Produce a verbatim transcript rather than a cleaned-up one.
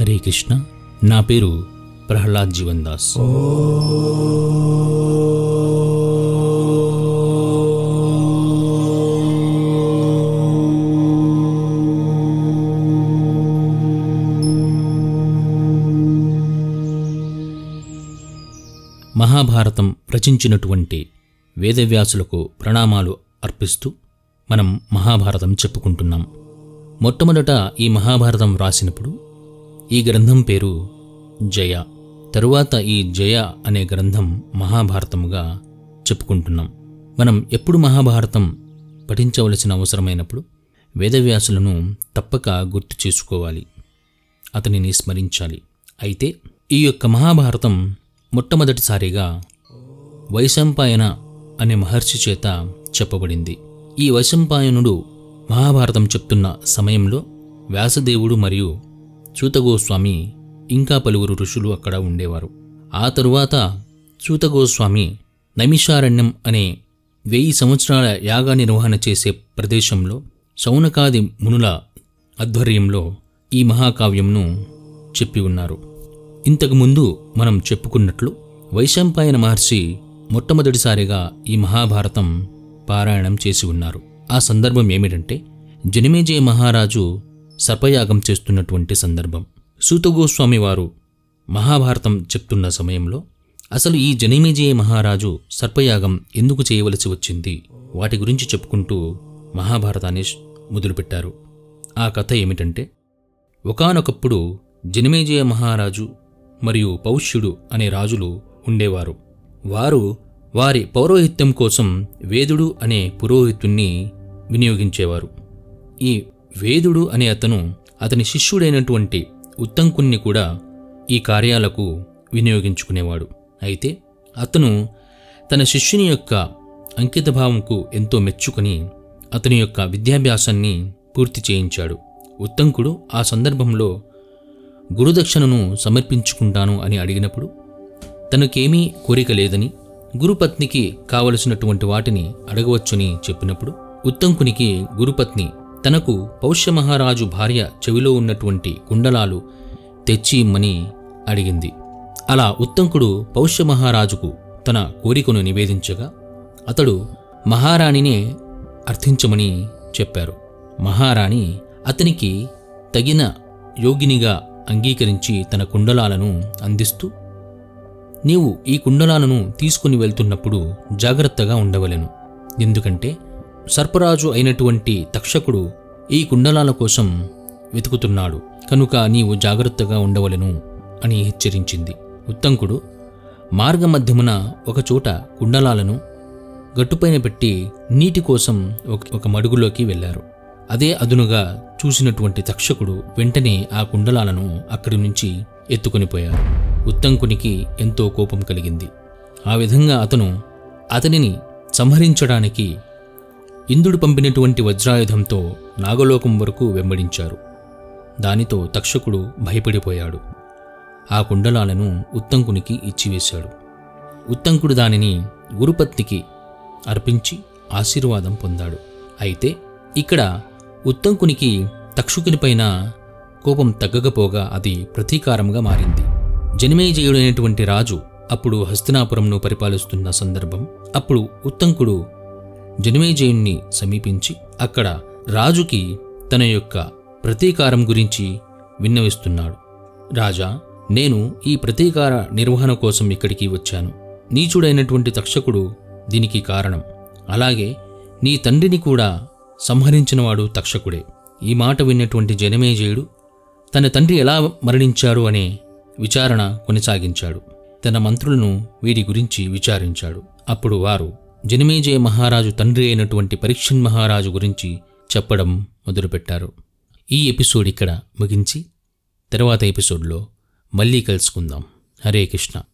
హరే కృష్ణ. నా పేరు ప్రహ్లాద్ జీవన్ దాస్. మహాభారతం రచించినటువంటి వేదవ్యాసులకు ప్రణామాలు అర్పిస్తూ మనం మహాభారతం చెప్పుకుంటున్నాం. మొట్టమొదట ఈ మహాభారతం రాసినప్పుడు ఈ గ్రంథం పేరు జయా. తరువాత ఈ జయా అనే గ్రంథం మహాభారతముగా చెప్పుకుంటున్నాం. మనం ఎప్పుడు మహాభారతం పఠించవలసిన అవసరమైనప్పుడు వేదవ్యాసులను తప్పక గుర్తు చేసుకోవాలి, అతనిని స్మరించాలి. అయితే ఈ యొక్క మహాభారతం మొట్టమొదటిసారిగా వైశంపాయన అనే మహర్షి చేత చెప్పబడింది. ఈ వైశంపాయనుడు మహాభారతం చెప్తున్న సమయంలో వ్యాసదేవుడు మరియు సూతగోస్వామి ఇంకా పలువురు ఋషులు అక్కడ ఉండేవారు. ఆ తరువాత సూతగోస్వామి నమిషారణ్యం అనే వెయ్యి సంవత్సరాల యాగా నిర్వహణ చేసే ప్రదేశంలో సౌనకాది మునుల ఆధ్వర్యంలో ఈ మహాకావ్యంను చెప్పి ఉన్నారు. ఇంతకుముందు మనం చెప్పుకున్నట్లు వైశంపాయన మహర్షి మొట్టమొదటిసారిగా ఈ మహాభారతం పారాయణం చేసి ఉన్నారు. ఆ సందర్భం ఏమిటంటే జనమేజయ మహారాజు సర్పయాగం చేస్తున్నటువంటి సందర్భం. సూతగోస్వామి వారు మహాభారతం చెప్తున్న సమయంలో అసలు ఈ జనమేజయ మహారాజు సర్పయాగం ఎందుకు చేయవలసి వచ్చింది, వాటి గురించి చెప్పుకుంటూ మహాభారతాన్ని మొదలుపెట్టారు. ఆ కథ ఏమిటంటే, ఒకానొకప్పుడు జనమేజయ మహారాజు మరియు పౌష్యుడు అనే రాజులు ఉండేవారు. వారు వారి పౌరోహిత్యం కోసం వేదుడు అనే పురోహితుణ్ణి వినియోగించేవారు. ఈ వేదుడు అనే అతను అతని శిష్యుడైనటువంటి ఉత్తంకుణ్ణి కూడా ఈ కార్యాలకు వినియోగించుకునేవాడు. అయితే అతను తన శిష్యుని యొక్క అంకితభావంకు ఎంతో మెచ్చుకుని అతని యొక్క విద్యాభ్యాసాన్ని పూర్తి చేయించాడు. ఉత్తంకుడు ఆ సందర్భంలో గురుదక్షిణను సమర్పించుకుంటాను అని అడిగినప్పుడు తనకేమీ కోరిక లేదని, గురుపత్నికి కావలసినటువంటి వాటిని అడగవచ్చుని చెప్పినప్పుడు ఉత్తంకునికి గురుపత్ని తనకు పౌష్యమహారాజు భార్య చెవిలో ఉన్నటువంటి కుండలాలు తెచ్చి ఇమ్మని అడిగింది. అలా ఉత్తంకుడు పౌష్యమహారాజుకు తన కోరికను నివేదించగా అతడు మహారాణినే అర్థించమని చెప్పారు. మహారాణి అతనికి తగిన యోగినిగా అంగీకరించి తన కుండలాలను అందిస్తూ, నీవు ఈ కుండలాలను తీసుకుని వెళ్తున్నప్పుడు జాగ్రత్తగా ఉండవలెను, ఎందుకంటే సర్పరాజు అయినటువంటి తక్షకుడు ఈ కుండలాల కోసం వెతుకుతున్నాడు, కనుక నీవు జాగ్రత్తగా ఉండవలెను అని హెచ్చరించింది. ఉత్తంకుడు మార్గమధ్యమున ఒకచోట కుండలాలను గట్టుపైన పెట్టి నీటి కోసం ఒక మడుగులోకి వెళ్ళారు. అదే అదునుగా చూసినటువంటి తక్షకుడు వెంటనే ఆ కుండలాలను అక్కడి నుంచి ఎత్తుకొనిపోయారు. ఉత్తంకునికి ఎంతో కోపం కలిగింది. ఆ విధంగా అతను అతనిని సంహరించడానికి ఇంద్రుడు పంపినటువంటి వజ్రాయుధంతో నాగలోకం వరకు వెంబడించారు. దానితో తక్షకుడు భయపడిపోయాడు. ఆ కుండలాలను ఉత్తంకునికి ఇచ్చివేశాడు. ఉత్తంకుడు దానిని గురుపత్నికి అర్పించి ఆశీర్వాదం పొందాడు. అయితే ఇక్కడ ఉత్తంకునికి తక్షకునిపైన కోపం తగ్గకపోగా అది ప్రతీకారంగా మారింది. జనమేజయుడైనటువంటి రాజు అప్పుడు హస్తినాపురంను పరిపాలిస్తున్న సందర్భం. అప్పుడు ఉత్తంకుడు జనమేజయుణ్ణి సమీపించి అక్కడ రాజుకి తన యొక్క ప్రతీకారం గురించి విన్నవిస్తున్నాడు. రాజా, నేను ఈ ప్రతీకార నిర్వహణ కోసం ఇక్కడికి వచ్చాను. నీచుడైనటువంటి తక్షకుడు దీనికి కారణం. అలాగే నీ తండ్రిని కూడా సంహరించినవాడు తక్షకుడే. ఈ మాట విన్నటువంటి జనమేజయుడు తన తండ్రి ఎలా మరణించాడు అనే విచారణ కొనసాగించాడు. తన మంత్రులను వీరి గురించి విచారించాడు. అప్పుడు వారు జనమేజయ మహారాజు తండ్రి అయినటువంటి పరీక్షన్ మహారాజు గురించి చెప్పడం మొదలుపెట్టారు. ఈ ఎపిసోడ్ ఇక్కడ ముగించి తర్వాత ఎపిసోడ్లో మళ్ళీ కలుసుకుందాం. హరే కృష్ణ.